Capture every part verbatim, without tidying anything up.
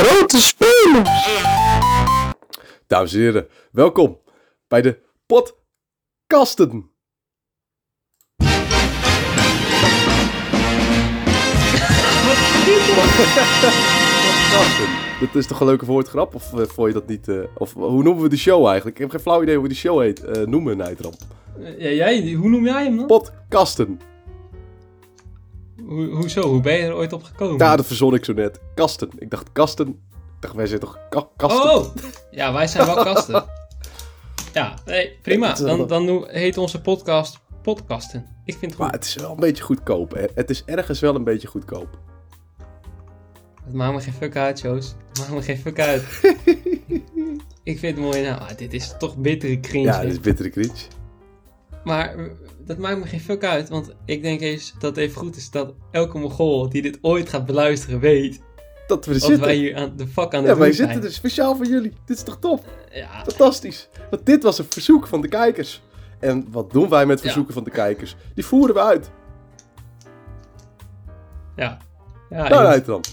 Grote Spelers. Dames en heren, welkom bij de Pod Kasten. Dat is toch een leuke woordgrap? Of uh, vond je dat niet? Uh, of hoe noemen we de show eigenlijk? Ik heb geen flauw idee hoe die show heet. Uh, noemen, Nijtram. Ja, jij, hoe noem jij hem dan? Pod Kasten. Ho- hoezo? Hoe ben je er ooit op gekomen? Ja, dat verzon ik zo net. Kasten. Ik dacht kasten. Ik dacht, wij zijn toch ka- kasten? Oh, ja, wij zijn wel kasten. Ja, nee, prima. Dan, dan heet onze podcast Podcasten. Ik vind het goed. Maar het is wel een beetje goedkoop. Hè? Het is ergens wel een beetje goedkoop. Het maakt me geen fuck uit, Joost. Het maakt me geen fuck uit. Ik vind het mooi. Nou, ah, dit is toch bittere cringe. Ja, dit is bittere cringe. Maar dat maakt me geen fuck uit, want ik denk eens dat het even goed is dat elke Mongool die dit ooit gaat beluisteren weet dat we er zitten. Wij hier aan de fuck aan de ja, doen wij zijn. Zitten er speciaal voor jullie. Dit is toch top? Ja. Fantastisch. Want dit was een verzoek van de kijkers. En wat doen wij met verzoeken ja. van de kijkers? Die voeren we uit. Ja. Ja, nou, uit dan.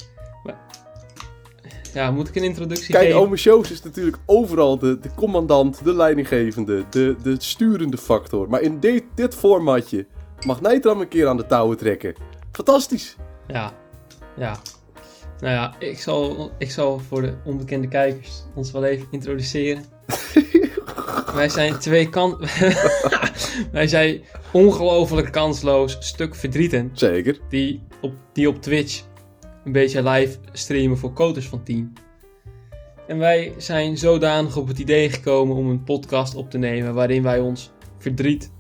Ja, moet ik een introductie Kijk, geven? Kijk, ome Shows is natuurlijk overal de, de commandant, de leidinggevende, de, de sturende factor. Maar in de, dit formatje mag Nijtram een keer aan de touwen trekken. Fantastisch! Ja, ja. Nou ja, ik zal, ik zal voor de onbekende kijkers ons wel even introduceren. Wij zijn twee kan... Wij zijn ongelooflijk kansloos stuk verdrieten. Zeker. Die op, die op Twitch... een beetje live streamen voor koters van tien. En wij zijn zodanig op het idee gekomen om een podcast op te nemen waarin wij ons verdriet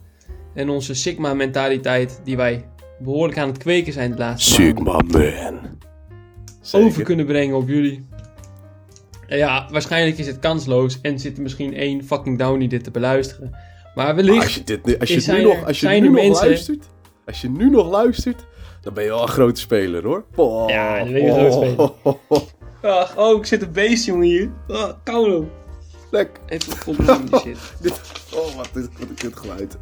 en onze Sigma-mentaliteit, die wij behoorlijk aan het kweken zijn de laatste Sigma-man. Over kunnen brengen op jullie. En ja, waarschijnlijk is het kansloos en zit er misschien één fucking downie dit te beluisteren. Maar wellicht... Als je, dit, als je nu er, nog, als je nu nog mensen, luistert... Als je nu nog luistert... Dan ben je wel een grote speler, hoor. Oh, ja, dan ben je een grote speler. Oh, oh, oh. oh, ik zit een beest, jongen, hier. Oh, koude. Lek. Even een probleem, die shit. Oh, wat een kut geluid.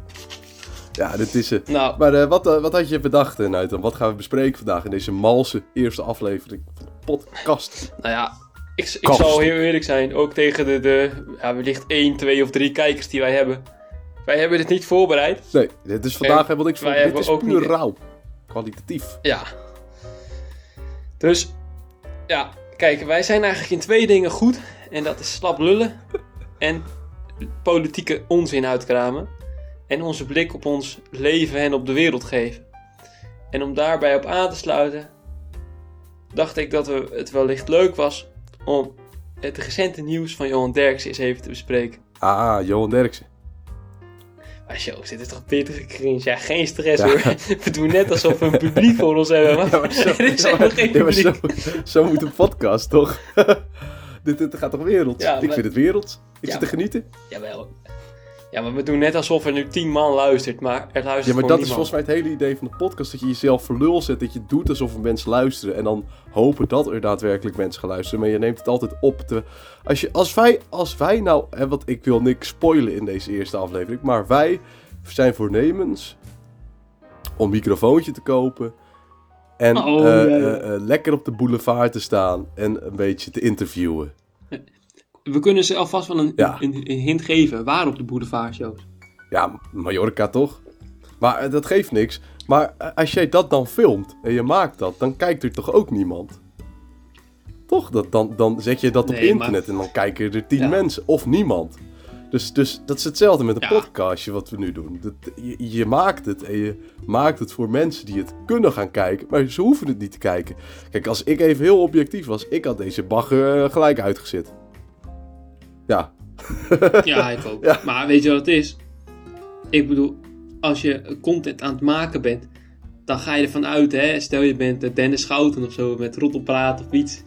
Ja, dit is ze. Uh... Nou. Maar uh, wat, uh, wat had je bedacht, Nijtram? Wat gaan we bespreken vandaag in deze malse eerste aflevering van de podcast? Nou ja, ik, ik zal heel eerlijk zijn. Ook tegen de, de ja, wellicht één, twee of drie kijkers die wij hebben. Wij hebben dit niet voorbereid. Nee, dit is vandaag en helemaal niks van. Dit is puur niet... rauw. Kwalitatief. Ja. Dus, ja, kijk, wij zijn eigenlijk in twee dingen goed. En dat is slap lullen en politieke onzin uitkramen. En onze blik op ons leven en op de wereld geven. En om daarbij op aan te sluiten, dacht ik dat we het wellicht leuk was om het recente nieuws van Johan Derksen eens even te bespreken. Ah, Johan Derksen. Maar Joost, dit is toch pittige cringe? Ja, geen stress ja. hoor. We doen net alsof we een publiek voor ons hebben. Maar, ja, maar zo, er is ja, helemaal geen publiek. Ja, maar zo, zo moet een podcast toch? dit, dit gaat toch werelds? Ja, ik maar, vind het werelds. Ik ja, zit te genieten. Jawel. Ja, maar we doen net alsof er nu tien man luistert. Maar er luistert Ja, maar dat is volgens mij het hele idee van de podcast. Dat je jezelf voor lul zet. Dat je doet alsof er mensen luisteren. En dan hopen dat er daadwerkelijk mensen gaan luisteren. Maar je neemt het altijd op. Te... Als, je, als, wij, als wij nou... En wat, ik wil niks spoilen in deze eerste aflevering. Maar wij zijn voornemens om een microfoontje te kopen. En oh, uh, yeah. uh, uh, lekker op de boulevard te staan. En een beetje te interviewen. We kunnen ze alvast wel een, ja. een, een hint geven. Waar op de boulevard, Joost? Ja, Mallorca toch? Maar uh, dat geeft niks. Maar uh, als jij dat dan filmt en je maakt dat, dan kijkt er toch ook niemand? Toch? Dat, dan, dan zet je dat nee, op internet maar... en dan kijken er tien ja. mensen of niemand. Dus, dus dat is hetzelfde met een ja. podcastje wat we nu doen. Dat, je, je maakt het en je maakt het voor mensen die het kunnen gaan kijken, maar ze hoeven het niet te kijken. Kijk, als ik even heel objectief was, ik had deze bagger uh, gelijk uitgezet. Ja. ja, ik ook. Ja. Maar weet je wat het is? Ik bedoel, als je content aan het maken bent, dan ga je ervan uit, hè? Stel je bent Dennis Schouten of zo, met Rottelpraat of iets.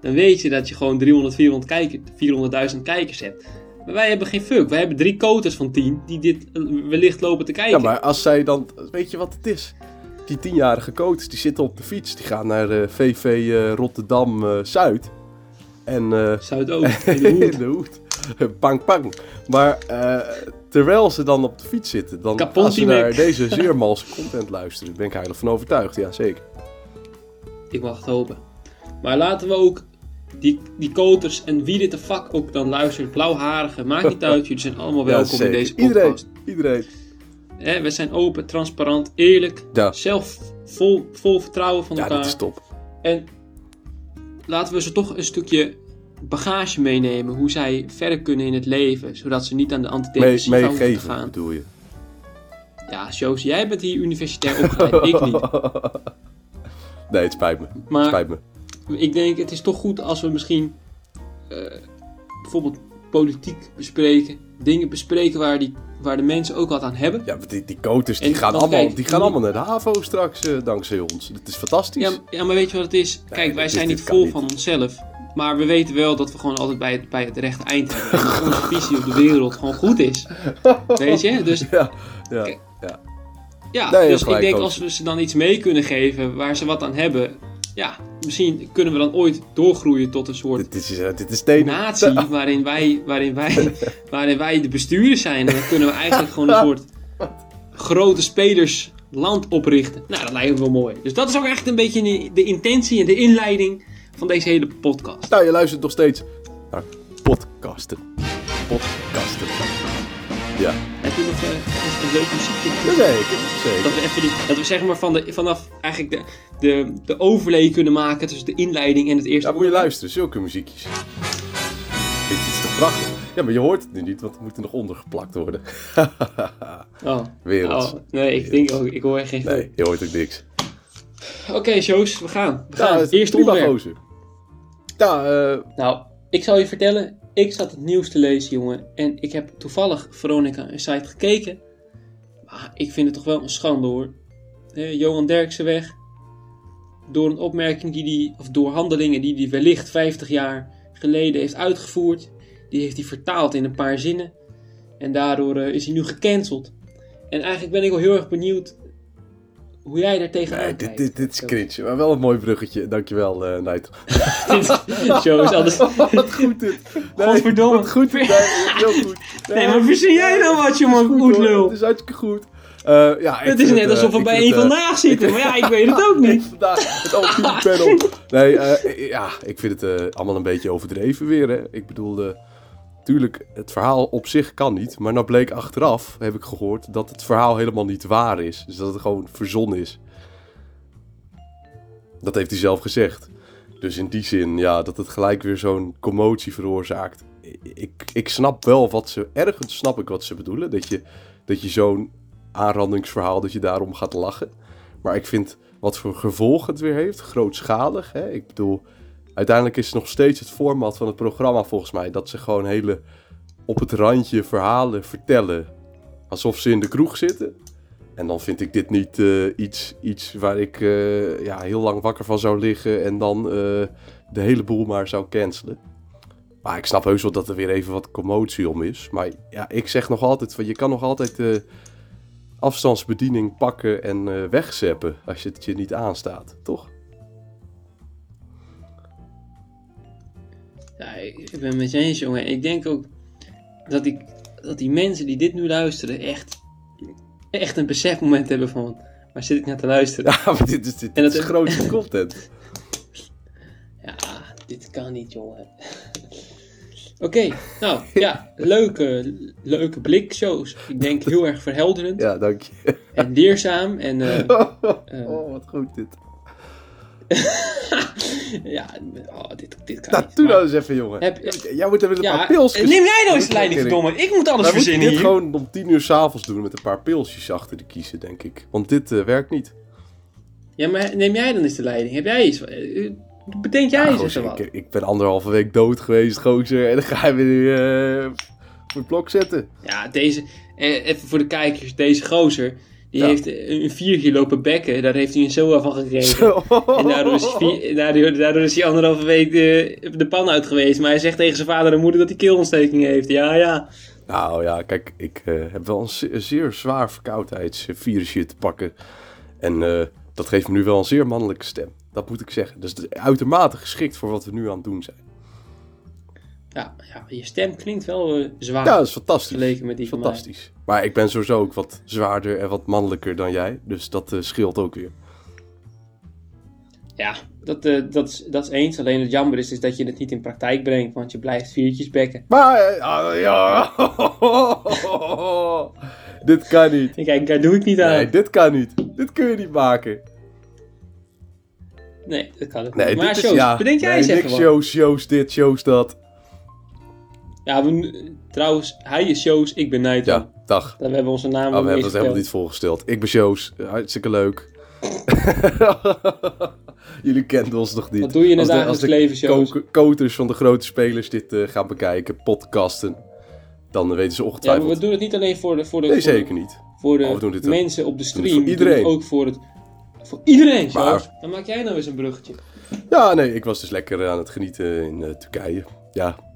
Dan weet je dat je gewoon driehonderd, vierhonderd, vierhonderdduizend kijkers hebt. Maar wij hebben geen fuck. Wij hebben drie koters van tien die dit wellicht lopen te kijken. Ja, maar als zij dan... Weet je wat het is? Die tienjarige koters, die zitten op de fiets. Die gaan naar uh, V V uh, Rotterdam-Zuid. En, uh, Zuidoost, in de hoed. in de hoed. Bang, bang. Maar uh, terwijl ze dan op de fiets zitten, dan Kapot gaan ze naar ik. deze zeer malse content luisteren. Daar ben ik eigenlijk van overtuigd, ja zeker. Ik mag het hopen. Maar laten we ook Die, die koters en wie dit de fuck ook dan luistert, blauwharigen, maakt niet uit. Jullie zijn allemaal welkom ja, in deze podcast. Iedereen, iedereen. Eh, we zijn open, transparant, eerlijk. Ja. Zelf vol, vol vertrouwen van ja, elkaar. Ja, dat is top. En laten we ze toch een stukje bagage meenemen. Hoe zij verder kunnen in het leven. Zodat ze niet aan de antidepressiva mee, hoeven te gaan. Bedoel je? Ja, Shows, jij bent hier universitair opgeleid. Ik niet. Nee, het spijt me. Maar, het spijt me. Ik denk, het is toch goed als we misschien uh, bijvoorbeeld politiek bespreken. Dingen bespreken waar, die, waar de mensen ook wat aan hebben. Ja, die, die koters die gaan, allemaal, kijk, die gaan allemaal naar de HAVO straks uh, dankzij ons. Dat is fantastisch. Ja, ja, maar weet je wat het is? Kijk, nee, wij dit, zijn dit niet vol niet. van onszelf. Maar we weten wel dat we gewoon altijd bij het, bij het rechte eind hebben. En dat onze visie op de wereld gewoon goed is. Weet je? Dus... Ja, ja, kijk, ja. ja nee, dus ik denk als we ze dan iets mee kunnen geven waar ze wat aan hebben... Ja, misschien kunnen we dan ooit doorgroeien tot een soort dit is, uh, dit is de... natie waarin wij, waarin, wij, waarin wij de bestuurders zijn. En dan kunnen we eigenlijk gewoon een soort grote spelers land oprichten. Nou, dat lijkt me wel mooi. Dus dat is ook echt een beetje de intentie en de inleiding van deze hele podcast. Nou, je luistert nog steeds naar podcasten. Podcasten. Ja. Heb je nog uh, een leuk muziekje? Nee, zeker. Dat we, even die, dat we zeg maar van de, vanaf eigenlijk de, de, de overlay kunnen maken tussen de inleiding en het eerste... Ja, moet je luisteren. Zulke muziekjes. Dit is toch prachtig? Ja, maar je hoort het nu niet, want het moet er nog onder geplakt worden. oh. Werelds. Oh, nee, ik Werelds. denk ook, ik hoor echt geen... Nee, je hoort ook niks. Oké, okay, Shows, we gaan. We ja, gaan. Het eerste onderwerp. Ja, uh... Nou, ik zal je vertellen... Ik zat het nieuws te lezen, jongen. En ik heb toevallig Veronica Inside gekeken. Maar ik vind het toch wel een schande, hoor. He, Johan Derksen weg. Door een opmerking die die... Of door handelingen die hij wellicht vijftig jaar geleden heeft uitgevoerd. Die heeft hij vertaald in een paar zinnen. En daardoor uh, is hij nu gecanceld. En eigenlijk ben ik wel heel erg benieuwd... Hoe jij daar tegenaan nee, dit, dit, dit is cringe, maar wel een mooi bruggetje. Dankjewel, uh, Nijtram. Show is alles. Wat goed dit. Nee, Godverdomme. Wat goed dit. Nee, heel goed. Nee, nee maar verzin jij nou wat, jongen? Goed, goed lul. Het is hartstikke goed. Uh, ja, het is net het, alsof we bij één vandaag zitten, maar ja, ik weet het ook niet. Vandaag, het algemene panel. Nee, uh, ja, ik vind het uh, allemaal een beetje overdreven weer, hè. Ik bedoel... Uh, Natuurlijk, het verhaal op zich kan niet, maar nou bleek achteraf, heb ik gehoord, dat het verhaal helemaal niet waar is. Dus dat het gewoon verzonnen is. Dat heeft hij zelf gezegd. Dus in die zin, ja, dat het gelijk weer zo'n commotie veroorzaakt. Ik, ik snap wel wat ze, ergens snap ik wat ze bedoelen. Dat je, dat je zo'n aanrandingsverhaal, dat je daarom gaat lachen. Maar ik vind wat voor gevolgen het weer heeft, grootschalig, hè? Ik bedoel... Uiteindelijk is nog steeds het format van het programma volgens mij... dat ze gewoon hele op het randje verhalen vertellen. Alsof ze in de kroeg zitten. En dan vind ik dit niet uh, iets, iets waar ik uh, ja, heel lang wakker van zou liggen... en dan uh, de hele boel maar zou cancelen. Maar ik snap heus wel dat er weer even wat commotie om is. Maar ja, ik zeg nog altijd, van, je kan nog altijd uh, afstandsbediening pakken en uh, wegzeppen... als je het je niet aanstaat, toch? Ja, ik ben het met je eens, jongen. Ik denk ook dat, ik, dat die mensen die dit nu luisteren echt, echt een besefmoment hebben van... Waar zit ik naar te luisteren? Ja, maar dit is, dit en dat is grote content. Ja, dit kan niet, jongen. Oké, okay, nou ja, leuke, leuke blikshows. Ik denk heel erg verhelderend. Ja, dank je. En leerzaam en... Uh, oh, oh, wat goed dit. ja, oh, dit, dit kan nou, niet. Doe nou eens even, jongen. Heb, eh, jij moet even een ja, paar pilsjes... Neem jij nou eens de leiding, verdomme. Ik moet alles nou, verzinnen moet je dit hier. Gewoon om tien uur 's avonds doen met een paar pilsjes achter de kiezen, denk ik. Want dit uh, werkt niet. Ja, maar neem jij dan eens de leiding? Heb jij iets? Uh, bedenk jij ja, eens even wat? Ik, ik ben anderhalve week dood geweest, gozer. En dan ga je weer uh, voor het blok zetten. Ja, deze... Uh, even voor de kijkers. Deze gozer... Die ja. heeft een vier kilo lopen bekken. Daar heeft hij een soa van gekregen. En daardoor is, vier, daardoor, daardoor is hij anderhalve week de, de pan uit geweest. Maar hij zegt tegen zijn vader en moeder dat hij keelontsteking heeft. Ja, ja. Nou ja, kijk. Ik uh, heb wel een zeer, zeer zwaar verkoudheidsvirusje te pakken. En uh, dat geeft me nu wel een zeer mannelijke stem. Dat moet ik zeggen. Dus uitermate geschikt voor wat we nu aan het doen zijn. Ja, ja, je stem klinkt wel uh, zwaar. Ja, dat is fantastisch. Vergeleken met die fantastisch. Van mij. Maar ik ben sowieso ook wat zwaarder en wat mannelijker dan jij. Dus dat uh, scheelt ook weer. Ja, dat, uh, dat, is, dat is eens. Alleen het jammer is, is dat je het niet in praktijk brengt, want je blijft viertjes bekken. Maar, uh, ja, dit kan niet. En kijk, daar doe ik niet aan. Nee, dit kan niet. Dit kun je niet maken. Nee, dat kan ook niet. Nee, maar shows, is, ja. bedenk jij nee, eens even niks, shows, shows dit, shows dat. Ja, we, trouwens, hij is Shows, ik ben Nijtram. Ja, dag. Dan hebben we onze naam. Oh, we hebben het helemaal niet voorgesteld. Ik ben Shows, hartstikke leuk. Jullie kenden ons nog niet. Wat doe je in het dagelijks leven, Shows? Als de koters van de Grote Spelers dit uh, gaan bekijken, podcasten, dan weten ze ongetwijfeld. Ja, maar we doen het niet alleen voor de, voor de, nee, voor zeker niet. Voor de oh, mensen op de stream, we doen het ook voor het... Voor iedereen, Shows. Dan maak jij nou eens een bruggetje. Ja, nee, ik was dus lekker aan het genieten in uh, Turkije. Ja.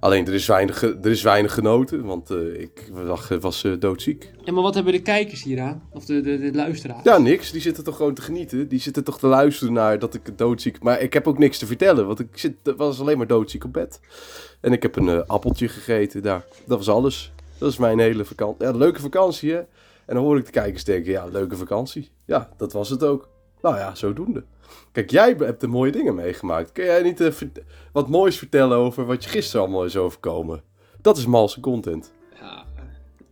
Alleen, er is weinig, er is weinig genoten, want uh, ik was, was uh, doodziek. Ja, maar wat hebben de kijkers hier aan? Of de, de, de luisteraars? Ja, niks. Die zitten toch gewoon te genieten. Die zitten toch te luisteren naar dat ik doodziek... Maar ik heb ook niks te vertellen, want ik zit, was alleen maar doodziek op bed. En ik heb een uh, appeltje gegeten daar. Dat was alles. Dat is mijn hele vakantie. Ja, leuke vakantie, hè? En dan hoor ik de kijkers denken, ja, leuke vakantie. Ja, dat was het ook. Nou ja, zodoende. Kijk, jij hebt de mooie dingen meegemaakt. Kun jij niet uh, vert- wat moois vertellen over wat je gisteren allemaal is overkomen? Dat is malse content. Ja,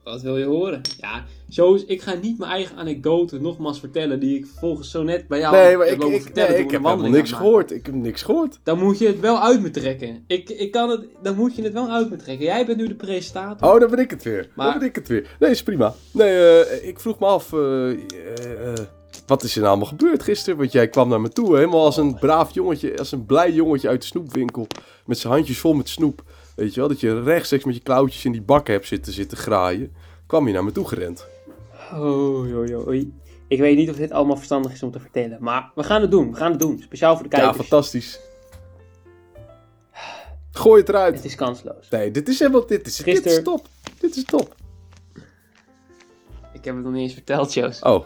wat wil je horen? Ja, Shows, ik ga niet mijn eigen anekdote nogmaals vertellen die ik volgens zo net bij jou nee, maar heb ik, ik, vertellen. Nee, ik heb helemaal niks gehoord. Ik heb niks gehoord. Dan moet je het wel uit me trekken. Ik, ik kan het, dan moet je het wel uit me trekken. Jij bent nu de presentator. Oh, dan ben ik het weer. Maar... Dan ben ik het weer. Nee, is prima. Nee, uh, ik vroeg me af... Uh, uh, Wat is er nou allemaal gebeurd gisteren? Want jij kwam naar me toe, helemaal als een braaf jongetje, als een blij jongetje uit de snoepwinkel. Met zijn handjes vol met snoep. Weet je wel, dat je rechtstreeks met je klauwtjes in die bak hebt zitten, zitten graaien. Kwam je naar me toe gerend. Oh, joh, joh. Ik weet niet of dit allemaal verstandig is om te vertellen. Maar we gaan het doen, we gaan het doen. Speciaal voor de kijkers. Ja, fantastisch. Gooi het eruit. Het is kansloos. Nee, dit is helemaal, dit is, Gister... dit is top. Dit is top. Ik heb het nog niet eens verteld, Joost. Oh.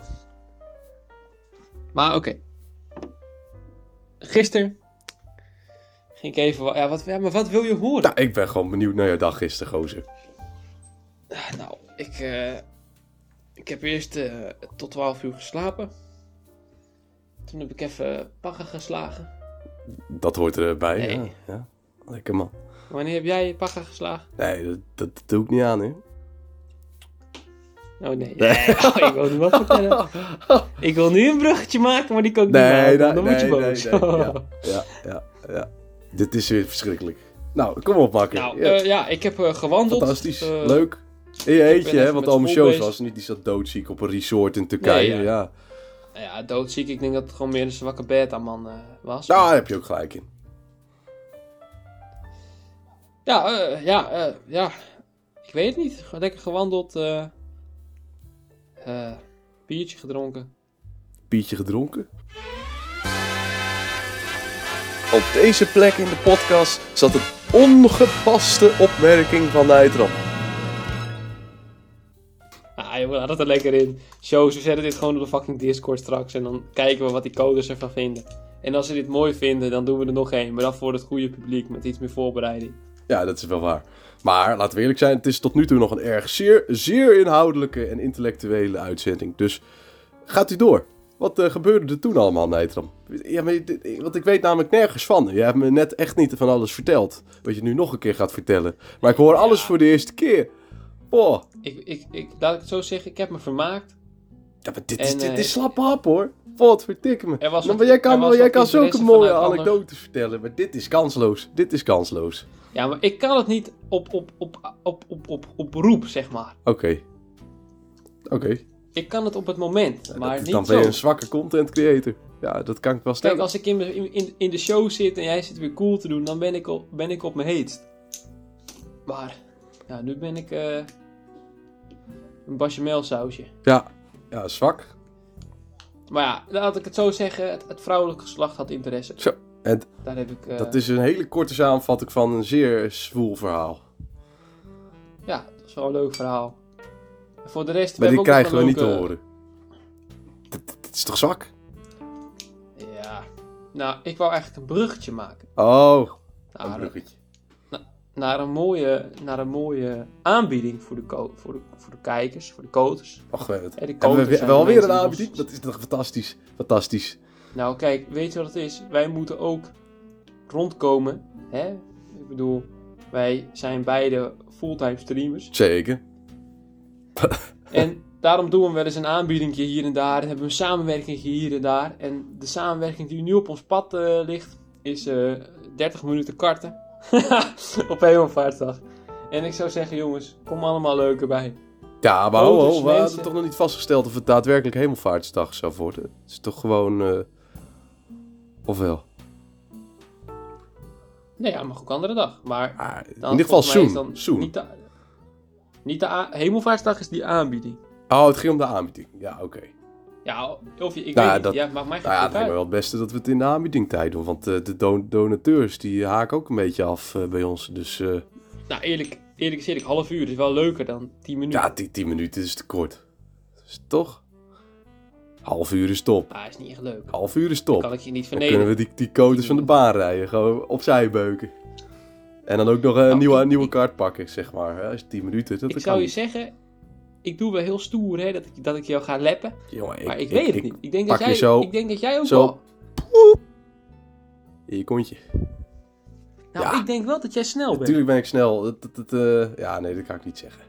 Maar oké. Okay. Gisteren ging ik even... Ja, wat, ja, maar wat wil je horen? Nou, ik ben gewoon benieuwd naar jouw dag gisteren, gozer. Nou, ik... Uh, ik heb eerst uh, tot twaalf uur geslapen. Toen heb ik even paggen geslagen. Dat hoort erbij, nee. ja, ja. Lekker man. Wanneer heb jij je paggen geslagen? Nee, dat, dat doe ik niet aan, hè. Oh nee, nee. Oh, ik wil nu wat vertellen. Ik wil nu een bruggetje maken, maar die kan ik nee, niet maken. Dan nee, moet je boos. Nee, nee. Ja, ja, ja, ja. Dit is weer verschrikkelijk. Nou, kom op, makker. Nou, ja. Uh, ja, ik heb uh, gewandeld. Fantastisch, uh, leuk. In je eentje, hè, want al mijn shows was niet. Die zat doodziek op een resort in Turkije. Nee, ja. Ja. ja, doodziek. Ik denk dat het gewoon meer een zwakke beta-man uh, was. Nou, daar heb je ook gelijk in. Ja, uh, ja, uh, ja. Ik weet het niet. Lekker gewandeld... Uh... Uh, biertje gedronken. Biertje gedronken? Op deze plek in de podcast zat een ongepaste opmerking van Nijtram. Ah jongen, laat het er lekker in. Shows, we zetten dit gewoon op de fucking Discord straks. En dan kijken we wat die coders ervan vinden. En als ze dit mooi vinden, dan doen we er nog één. Maar dan voor het goede publiek, met iets meer voorbereiding. Ja, dat is wel waar. Maar, laten we eerlijk zijn, het is tot nu toe nog een erg zeer, zeer inhoudelijke en intellectuele uitzending. Dus, gaat u door. Wat uh, gebeurde er toen allemaal, Nijtram? Ja, maar, want ik weet namelijk nergens van. Je hebt me net echt niet van alles verteld. Wat je nu nog een keer gaat vertellen. Maar ik hoor alles ja. voor de eerste keer. Oh. Ik, ik, ik, laat ik het zo zeggen, ik heb me vermaakt. Ja, maar dit, en, is, dit uh, is slappe hap, hoor. Wat vertikken me. Nou, maar jij kan, wel, jij kan zulke mooie anekdotes vertellen, maar dit is kansloos. Dit is kansloos. Ja, maar ik kan het niet op, op, op, op, op, op, op roep, zeg maar. Oké. Okay. Oké. Okay. Ik kan het op het moment, ja, maar dat, niet dan zo. Dan ben je een zwakke content creator. Ja, dat kan ik wel stellen. Kijk, als ik in, in, in de show zit en jij zit weer cool te doen, dan ben ik op, ben ik op mijn heetst. Maar, ja, nu ben ik uh, een bachamelsausje. Ja, ja, zwak. Maar ja, laat ik het zo zeggen, het, het vrouwelijk geslacht had interesse. Zo. En daar heb ik, uh... dat is een hele korte samenvatting van een zeer zwoel verhaal. Ja, dat is wel een leuk verhaal. En voor de rest... Maar die krijgen we niet te horen. Dat is toch zwak? Ja. Nou, ik wou eigenlijk een bruggetje maken. Oh, een bruggetje. Naar een mooie, naar een mooie aanbieding voor de, ko- voor de, voor de kijkers, voor de koters. Och, we hebben het. En de koters hebben we, we, we alweer een aanbieding? Ons... Dat is toch fantastisch. Fantastisch. Nou kijk, weet je wat het is? Wij moeten ook rondkomen, hè? Ik bedoel, wij zijn beide fulltime streamers. Zeker. En daarom doen we wel eens een aanbieding hier en daar. En hebben we een samenwerking hier en daar. En de samenwerking die nu op ons pad uh, ligt, is uh, dertig minuten karten. Op Hemelvaartsdag. En ik zou zeggen, jongens, kom allemaal leuk erbij. Ja, maar oh, oh, we hadden toch nog niet vastgesteld of het daadwerkelijk Hemelvaartsdag zou worden. Het is toch gewoon... Uh... Of wel? Nee, ja, mag ook andere dag. Maar ah, in ieder geval soon. soon. Niet de, niet de a- Hemelvaartsdag is die aanbieding. Oh, het ging om de aanbieding. Ja, oké. Okay. Ja, of je, ik nou, weet dat, niet. Ja, maakt mij geen nou, ja, het lijkt me wel het beste dat we het in de aanbieding tijd doen. Want uh, de don- donateurs, die haken ook een beetje af uh, bij ons. Dus... Uh... Nou, eerlijk... Eerlijk gezegd, half uur is wel leuker dan tien minuten. Ja, tien minuten is te kort. Dus toch? Half uur is top. Ah, is niet echt leuk. Half uur is top. Dan kan ik je niet vernederen. Dan kunnen we die, die codes van de baan rijden. Gewoon opzij beuken. En dan ook nog een nou, nieuwe, ik, nieuwe ik, kaart pakken, zeg maar. Ja, is tien minuten. Dat ik zou je niet. zeggen, ik doe wel heel stoer hè, dat, ik, dat ik jou ga lappen. Jongen, ik, maar ik, ik weet ik, het niet. Ik denk, dat jij, zo, ik denk dat jij ook zo, wel... Poep, in je kontje. Nou, ja. Ik denk wel dat jij snel bent. Natuurlijk ben ik snel. Dat, dat, dat, uh... Ja, nee, dat kan ik niet zeggen.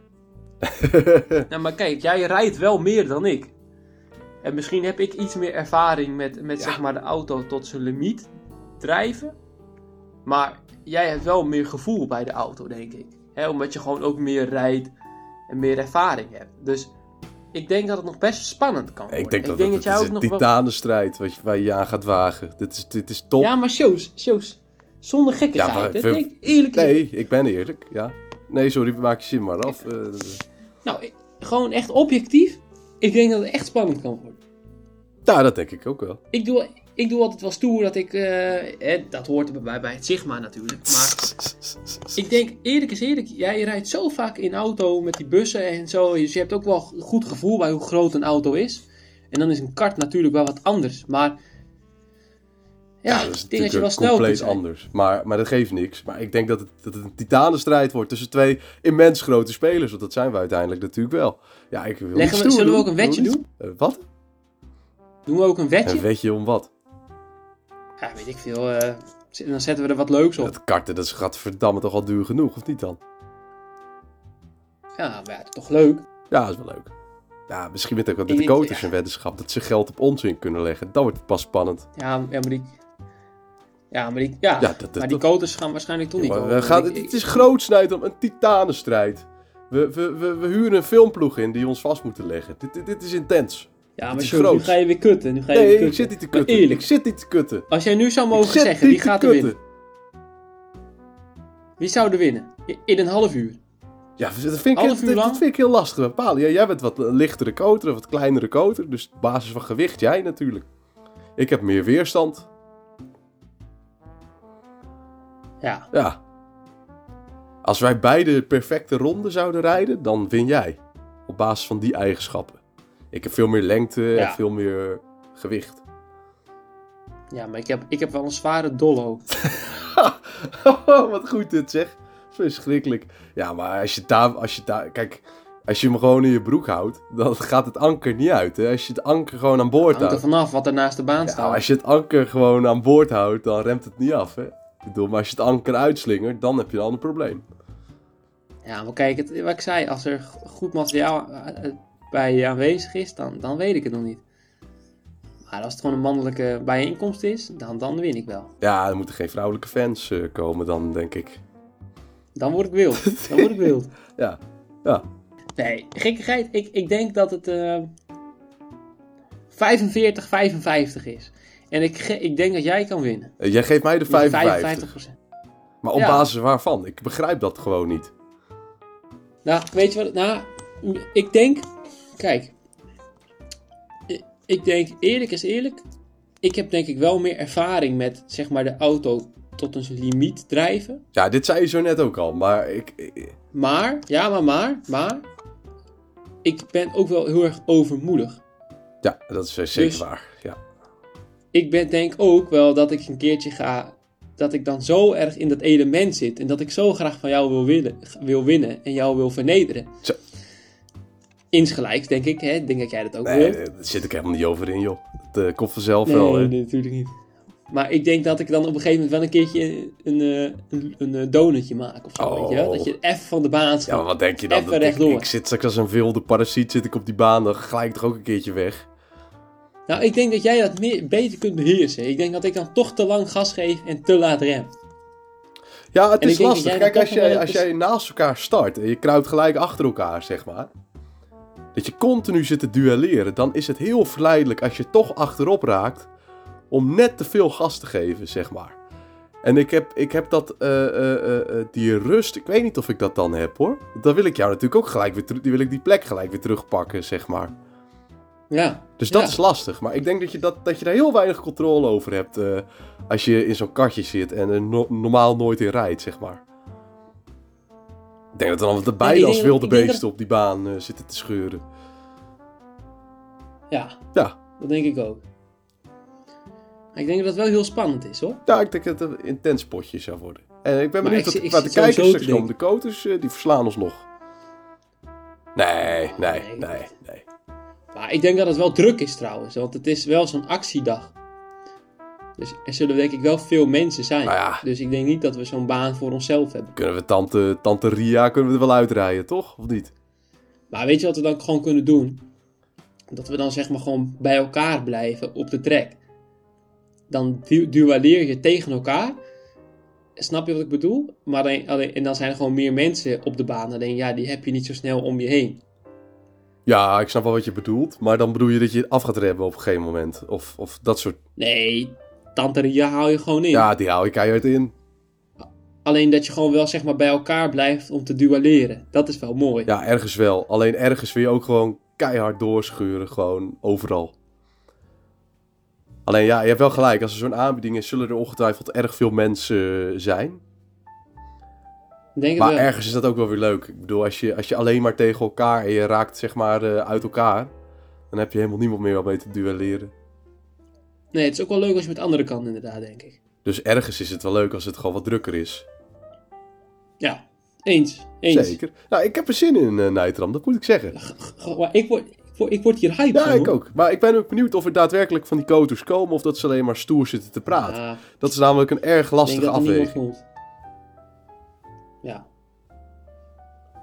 Nou, maar kijk, jij rijdt wel meer dan ik. En misschien heb ik iets meer ervaring met, met ja. zeg maar, de auto tot zijn limiet drijven. Maar jij hebt wel meer gevoel bij de auto, denk ik. He, omdat je gewoon ook meer rijdt en meer ervaring hebt. Dus ik denk dat het nog best spannend kan worden. Ik denk, ik dat, denk dat, dat, dat jij ook is een titanenstrijd wat... waar je je aan gaat wagen. Dit is, dit is top. Ja, maar shows, shows. Zonder gekkigheid, ja, maar, vind... eerlijk Nee, ik ben eerlijk, ja. Nee, sorry, maak je zin maar af. Uh... Nou, ik, gewoon echt objectief. Ik denk dat het echt spannend kan worden. Ja, dat denk ik ook wel. Ik doe, ik doe altijd wel stoer dat ik... Uh, eh, dat hoort bij, bij het Sigma natuurlijk. Maar ik denk, eerlijk is eerlijk. Jij rijdt zo vaak in auto met die bussen en zo. Dus je hebt ook wel een goed gevoel bij hoe groot een auto is. En dan is een kart natuurlijk wel wat anders. Maar... Ja, ja, dat is ik denk natuurlijk dat je wel compleet snel anders. Maar, maar dat geeft niks. Maar ik denk dat het, dat het een titanenstrijd wordt tussen twee immens grote spelers. Want dat zijn we uiteindelijk natuurlijk wel. Ja, ik wil Leggen we, Zullen doen. we ook een wetje doen? doen? Uh, wat? Doen we ook een wetje? Een wetje om wat? Ja, weet ik veel. Uh, dan zetten we er wat leuks op. Dat karten, dat is gadverdamme toch al duur genoeg, of niet dan? Ja, maar ja, dat is toch leuk? Ja, dat is wel leuk. Ja, misschien met, ook, met de coaches ja. een weddenschap. Dat ze geld op ons in kunnen leggen. Dan wordt het pas spannend. Ja, ja maar die... Ja, maar die, ja. Ja, dat, dat, maar die koters gaan waarschijnlijk toch ja, niet komen. Gaat, het, het is grootsnijd om een titanenstrijd. We, we, we, we huren een filmploeg in die ons vast moeten leggen. Dit, dit, dit is intens. Ja, maar zo, nu ga je weer kutten. Nu ga je nee, weer kutten. Ik zit niet te kutten. Maar eerlijk, ik zit niet te kutten. Als jij nu zou mogen zeggen, wie gaat er winnen? Wie zou er winnen? In een half uur. Ja, dat vind ik, heel, dat, dat vind ik heel lastig te bepalen. Ja, jij bent wat lichtere koter, wat kleinere koter. Dus op basis van gewicht, jij natuurlijk. Ik heb meer weerstand. Ja. ja. Als wij beide perfecte ronden zouden rijden, dan win jij. Op basis van die eigenschappen. Ik heb veel meer lengte ja. en veel meer gewicht. Ja, maar ik heb, ik heb wel een zware dollo. Wat goed dit zeg. Verschrikkelijk. Ja, maar als je daar, als je daar, kijk, als je hem gewoon in je broek houdt, dan gaat het anker niet uit. Hè? Als je het anker gewoon aan boord houdt. Het hangt er vanaf wat er naast de baan ja, staat. Als je het anker gewoon aan boord houdt, dan remt het niet af, hè. Ik bedoel, maar als je het anker uitslingert, dan heb je een ander probleem. Ja, maar kijk, het, wat ik zei, als er goed materiaal bij je aanwezig is, dan, dan weet ik het nog niet. Maar als het gewoon een mannelijke bijeenkomst is, dan, dan win ik wel. Ja, er moeten geen vrouwelijke fans uh, komen dan, denk ik. Dan word ik wild. Dan word ik wild. ja, ja. Nee, gekkigheid, ik, ik denk dat het uh, vijfenveertig vijfenvijftig is. En ik, ge- ik denk dat jij kan winnen. Jij geeft mij de vijfenvijftig procent. Maar op ja. basis waarvan? Ik begrijp dat gewoon niet. Nou, weet je wat? Nou, ik denk... Kijk. Ik denk, eerlijk is eerlijk. Ik heb denk ik wel meer ervaring met, zeg maar, de auto tot een limiet drijven. Ja, dit zei je zo net ook al, maar ik... Maar, ja, maar, maar, maar... Ik ben ook wel heel erg overmoedig. Ja, dat is zeker dus, waar, ja. Ik ben, denk ook wel dat ik een keertje ga... dat ik dan zo erg in dat element zit... en dat ik zo graag van jou wil, willen, wil winnen... en jou wil vernederen. Zo. Insgelijks, denk ik. Hè? Denk dat jij dat ook nee, wil. Daar zit ik helemaal niet over in, joh. dat uh, komt vanzelf nee, wel. Nee, nee, natuurlijk niet. Maar ik denk dat ik dan op een gegeven moment wel een keertje een, een, een, een donutje maak of zo, oh. weet je wel? Dat je even van de baan schiet. Ja, maar wat denk je dan? Even rechtdoor. Ik, ik zit straks als een wilde parasiet, zit ik op die baan, dan ga ik er ook een keertje weg. Nou, ik denk dat jij dat meer, beter kunt beheersen. Ik denk dat ik dan toch te lang gas geef en te laat rem. Ja, het is lastig. Kijk, als jij, als jij naast elkaar start en je kruipt gelijk achter elkaar, zeg maar. Dat je continu zit te duelleren, dan is het heel verleidelijk als je toch achterop raakt om net te veel gas te geven, zeg maar. En ik heb, ik heb dat, uh, uh, uh, die rust, ik weet niet of ik dat dan heb, hoor. Want dan wil ik jou natuurlijk ook gelijk weer terug, wil ik die plek gelijk weer terugpakken, zeg maar. Ja. Dus dat ja. is lastig, maar ik denk dat je, dat, dat je daar heel weinig controle over hebt uh, als je in zo'n kartje zit en er no- normaal nooit in rijdt, zeg maar. Ik denk dat dan altijd beide als wilde beesten dat op die baan uh, zitten te scheuren. Ja, ja, dat denk ik ook. Ik denk dat het wel heel spannend is, hoor. Ja, ik denk dat het een intens potje zou worden. En ik ben benieuwd wat de, de kijkers straks komen. De koters, uh, die verslaan ons nog. Nee, ah, nee, nee, nee, nee. Maar ik denk dat het wel druk is trouwens, want het is wel zo'n actiedag. Dus er zullen denk ik wel veel mensen zijn. Nou ja. Dus ik denk niet dat we zo'n baan voor onszelf hebben. Kunnen we tante, tante Ria kunnen we er wel uitrijden, toch? Of niet? Maar weet je wat we dan gewoon kunnen doen? Dat we dan zeg maar gewoon bij elkaar blijven op de track. Dan du- duelleer je tegen elkaar. Snap je wat ik bedoel? Maar alleen, alleen, en dan zijn er gewoon meer mensen op de baan. Alleen ja, die heb je niet zo snel om je heen. Ja, ik snap wel wat je bedoelt. Maar dan bedoel je dat je af gaat remmen op een gegeven moment. Of, of dat soort... Nee, tante Ria hou je gewoon in. Ja, die hou ik keihard in. Alleen dat je gewoon wel zeg maar bij elkaar blijft om te duelleren. Dat is wel mooi. Ja, ergens wel. Alleen ergens wil je ook gewoon keihard doorschuren. Gewoon overal. Alleen ja, je hebt wel gelijk. Als er zo'n aanbieding is, zullen er ongetwijfeld erg veel mensen zijn. Denk maar het wel. Ergens is dat ook wel weer leuk. Ik bedoel, als je, als je alleen maar tegen elkaar en je raakt zeg maar uh, uit elkaar, dan heb je helemaal niemand meer om mee te duelleren. Nee, het is ook wel leuk als je met anderen kan inderdaad, denk ik. Dus ergens is het wel leuk als het gewoon wat drukker is. Ja, eens. eens. Zeker. Nou, ik heb er zin in, uh, Nijtram, dat moet ik zeggen. Maar ik word... Ik word hier hype. Ja, van, ik ook. Maar ik ben ook benieuwd of er daadwerkelijk van die koters komen of dat ze alleen maar stoer zitten te praten. Ja, dat is namelijk een erg lastige ik denk dat afweging. Er niemand komt. Ja.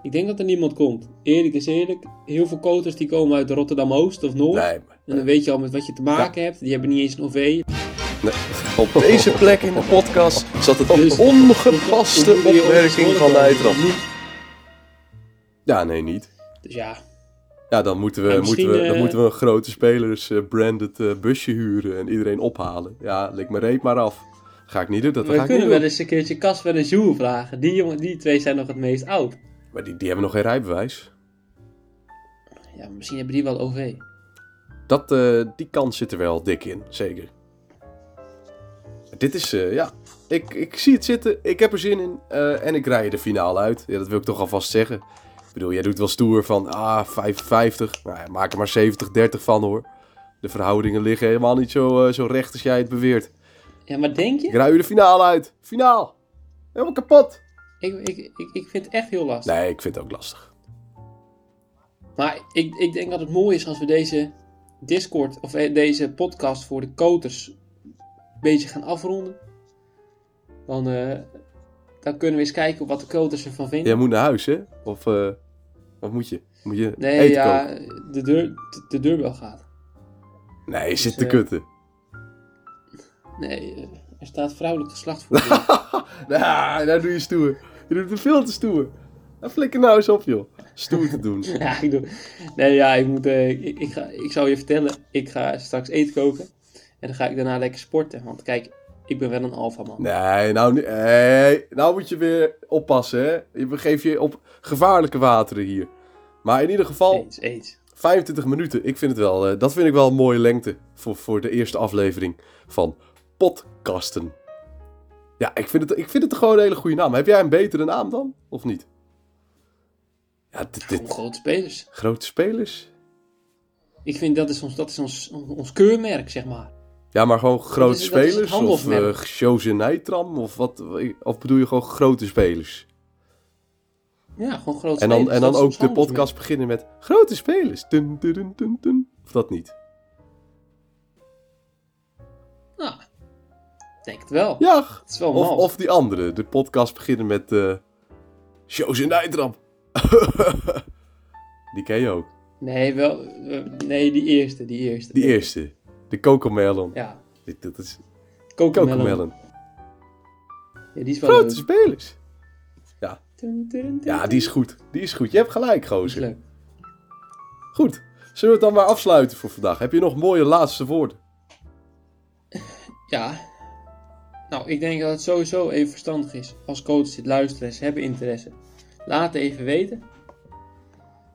Ik denk dat er niemand komt. Eerlijk is eerlijk. Heel veel koters die komen uit Rotterdam-Oost of Noord. Nee, maar, nee. En dan weet je al met wat je te maken ja. hebt. Die hebben niet eens een O V. Nee. Op deze plek in de podcast zat het dus, ongepaste dus, dus, opmerking van Nijtram. Ja, nee, niet. Dus ja. Ja, dan moeten we, moeten we, dan moeten we een grote spelers uh, branded uh, busje huren en iedereen ophalen. Ja, lik mijn reep maar af. Ga ik niet doen, dat maar ga ik niet doen. We kunnen wel eens een keertje Casper en Jules vragen. Die, die twee zijn nog het meest oud. Maar die, die hebben nog geen rijbewijs. Ja, misschien hebben die wel O V. Dat, uh, die kans zit er wel dik in, zeker. Maar dit is, uh, ja, ik, ik zie het zitten. Ik heb er zin in uh, en ik rij de finale uit. Ja, dat wil ik toch alvast zeggen. Ik bedoel, jij doet wel stoer van, ah, vijfenvijftig. Nou ja, maak er maar zeventig dertig van, hoor. De verhoudingen liggen helemaal niet zo, uh, zo recht als jij het beweert. Ja, maar denk je? Ik rij u de finale uit. Finaal. Helemaal kapot. Ik, ik, ik, ik vind het echt heel lastig. Nee, ik vind het ook lastig. Maar ik, ik denk dat het mooi is als we deze Discord, of deze podcast voor de koters een beetje gaan afronden. Dan, uh, dan kunnen we eens kijken wat de koters ervan vinden. Jij moet naar huis, hè? Of... Uh... Wat moet je? Moet je nee, eten ja, kopen? De, deur, de, de deurbel gaat. Nee, je zit dus, te uh, kutten. Nee, er staat vrouwelijk geslacht voor. Nou, nou doe je stoer. Je doet me veel te stoer. Nou, flikker nou eens op, joh. Stoer te doen. Ja, ik doe... Nee, ja, ik moet... Uh, ik, ik, ga, ik zou je vertellen, ik ga straks eten koken. En dan ga ik daarna lekker sporten. Want kijk, ik ben wel een alfa man. Nee, nou, nee, nou moet je weer oppassen, hè. Je begeeft je op gevaarlijke wateren hier. Maar in ieder geval, eens, eens. vijfentwintig minuten. Ik vind het wel, uh, dat vind ik wel een mooie lengte voor, voor de eerste aflevering van Pod Kasten. Ja, ik vind, het, ik vind het gewoon een hele goede naam. Heb jij een betere naam dan, of niet? Ja, dit, dit... Grote Spelers. Grote Spelers? Ik vind dat is ons, dat is ons, ons keurmerk, zeg maar. Ja, maar gewoon grote is, spelers of uh, Shows in Nijtram of wat? Of bedoel je gewoon grote spelers? Ja, gewoon grote en dan, spelers. En dan ook de podcast beginnen met grote spelers. Dun, dun, dun, dun, dun. Of dat niet? denk het wel. Ja, het is wel of, of die andere. De podcast beginnen met... Uh, Shows in Nijtram. Die ken je ook. Nee, wel, nee die eerste. Die eerste. Die eerste. De Cocomelon. Ja. Dit, dat is... Cocomelon. Cocomelon. Ja, die is wel Grote leuk. Spelers. Ja. Dun, dun, dun, ja, die is goed. Die is goed. Je hebt gelijk, gozer. Leuk. Goed. Zullen we het dan maar afsluiten voor vandaag? Heb je nog mooie laatste woorden? Ja. Nou, ik denk dat het sowieso even verstandig is als coaches dit luisteren en ze hebben interesse. Laat even weten.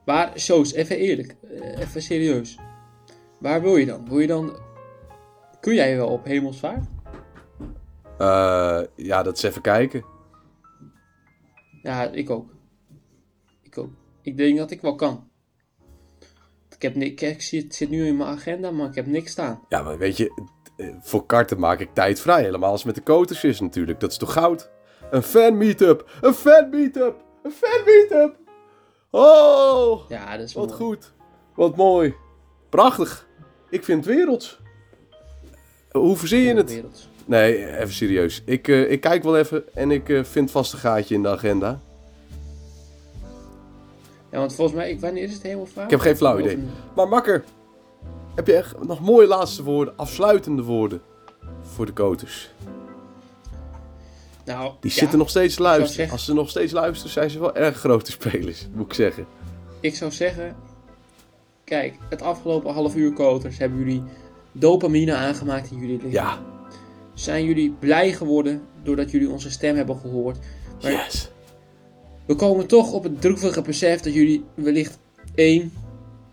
Waar, Shows, even eerlijk, even serieus. Waar wil je dan? Wil je dan... Kun jij wel op Hemelsvaart? Uh, ja, dat is even kijken. Ja, ik ook. Ik ook. Ik denk dat ik wel kan. Ik, heb ni- ik zit nu in mijn agenda, maar ik heb niks staan. Ja, maar weet je, voor karten maak ik tijd vrij. Helemaal als het met de coaches is natuurlijk. Dat is toch goud? Een fan meetup! Een fan meetup! Een fan meetup! Oh! Ja, dat is wat mooi. Goed. Wat mooi. Prachtig. Ik vind het werelds. Hoe verzin je het? Werelds. Nee, even serieus. Ik, uh, ik kijk wel even en ik uh, vind vast een gaatje in de agenda. Ja, want volgens mij, ik, wanneer is het helemaal vaak? Ik heb geen flauw idee. Een... Maar Makker, heb je echt nog mooie laatste woorden, afsluitende woorden voor de coaches? Nou, die ja, zitten nog steeds luisteren. Zeggen... Als ze nog steeds luisteren, zijn ze wel erg grote spelers, moet ik zeggen. Ik zou zeggen, kijk, het afgelopen half uur coaches hebben jullie dopamine aangemaakt in jullie lichaam. Ja. Zijn jullie blij geworden doordat jullie onze stem hebben gehoord? Maar... Yes. We komen toch op het droevige besef dat jullie wellicht één,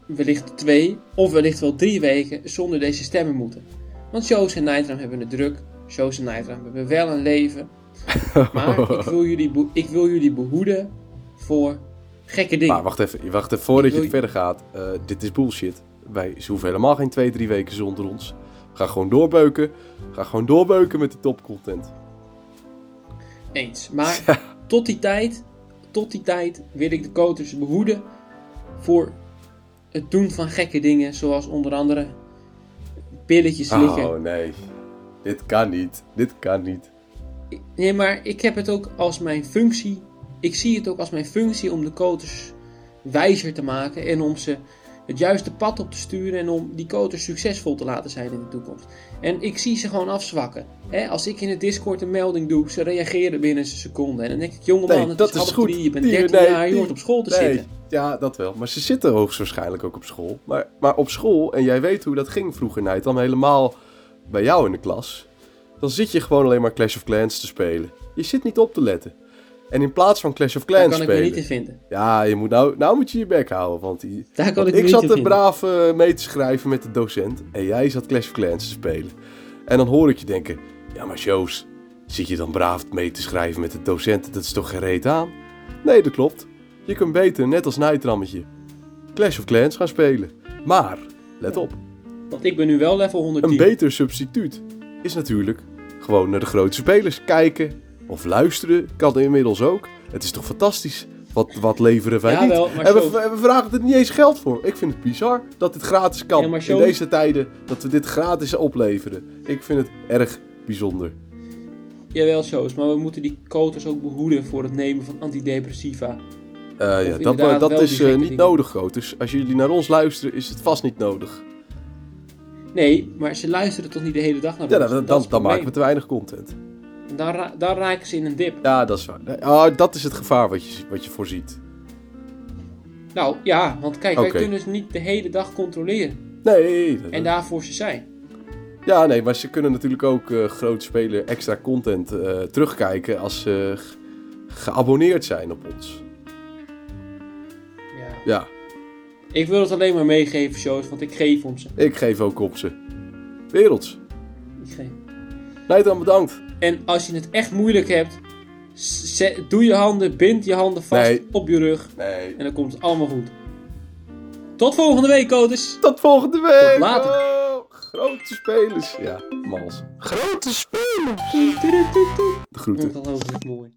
wellicht twee of wellicht wel drie weken zonder deze stemmen moeten. Want Shows en Nijtram hebben het druk, Shows en Nijtram hebben wel een leven. Maar ik wil jullie, be- ik wil jullie behoeden voor gekke dingen. Maar wacht even, wacht even voordat je wil... verder gaat. Uh, dit is bullshit. Wij, ze hoeven helemaal geen twee, drie weken zonder ons. We gaan gewoon doorbeuken. We gaan gewoon doorbeuken met de topcontent. Eens, maar ja. tot die tijd... Tot die tijd wil ik de coaches behoeden voor het doen van gekke dingen, zoals onder andere pilletjes likken. Oh nee, dit kan niet, dit kan niet. Nee, maar ik heb het ook als mijn functie, ik zie het ook als mijn functie om de coaches wijzer te maken en om ze het juiste pad op te sturen en om die coaches succesvol te laten zijn in de toekomst. En ik zie ze gewoon afzwakken. He, als ik in het Discord een melding doe, ze reageren binnen een seconde. En dan denk ik, jongeman, nee, het dat is, is goed. Drie, je bent dertien nee, jaar, je die, hoort op school te nee. zitten. Ja, dat wel. Maar ze zitten hoogstwaarschijnlijk ook op school. Maar, maar op school, en jij weet hoe dat ging vroeger, Nijt, dan helemaal bij jou in de klas. Dan zit je gewoon alleen maar Clash of Clans te spelen. Je zit niet op te letten. En in plaats van Clash of Clans spelen... Daar kan ik me niet in vinden. Ja, je moet nou, nou moet je je bek houden. Want, die, Daar kan want ik, ik zat er braaf uh, mee te schrijven met de docent. En jij zat Clash of Clans te spelen. En dan hoor ik je denken... Ja, maar Shows, zit je dan braaf mee te schrijven met de docent? Dat is toch geen reet aan? Nee, dat klopt. Je kunt beter, net als Nijtrammetje, Clash of Clans gaan spelen. Maar, let ja. op. Want ik ben nu wel level honderdtien. Een beter substituut is natuurlijk gewoon naar de grote spelers kijken... Of luisteren kan inmiddels ook. Het is toch fantastisch. Wat, wat leveren wij ja, niet? Wel, en we, we, we vragen er niet eens geld voor. Ik vind het bizar dat dit gratis kan. Ja, in deze tijden dat we dit gratis opleveren. Ik vind het erg bijzonder. Jawel, Shows. Maar we moeten die coaches ook behoeden voor het nemen van antidepressiva. Uh, ja, dat maar, dat is uh, niet nodig, coaches. Als jullie naar ons luisteren, is het vast niet nodig. Nee, maar ze luisteren toch niet de hele dag naar ons? Ja, dan, dan, dan, dan maken we te weinig content. Dan, ra- dan raken ze in een dip. Ja, dat is waar. Oh, dat is het gevaar wat je, wat je voorziet. Nou, ja, want kijk, okay. wij kunnen ze niet de hele dag controleren. Nee. En daarvoor ze zijn. Ja, nee, maar ze kunnen natuurlijk ook uh, groot spelen extra content uh, terugkijken als ze uh, ge- geabonneerd zijn op ons. Ja. ja. Ik wil het alleen maar meegeven, Shows, want ik geef om ze. Ik geef ook op ze. Werelds. Ik geef. Nijtram, bedankt. En als je het echt moeilijk hebt, zet, doe je handen, bind je handen vast nee. op je rug. Nee. En dan komt het allemaal goed. Tot volgende week, coaches. Tot volgende week. Tot later. Oh, grote spelers. Ja, mals. Grote spelers. De groeten. Dat is mooi.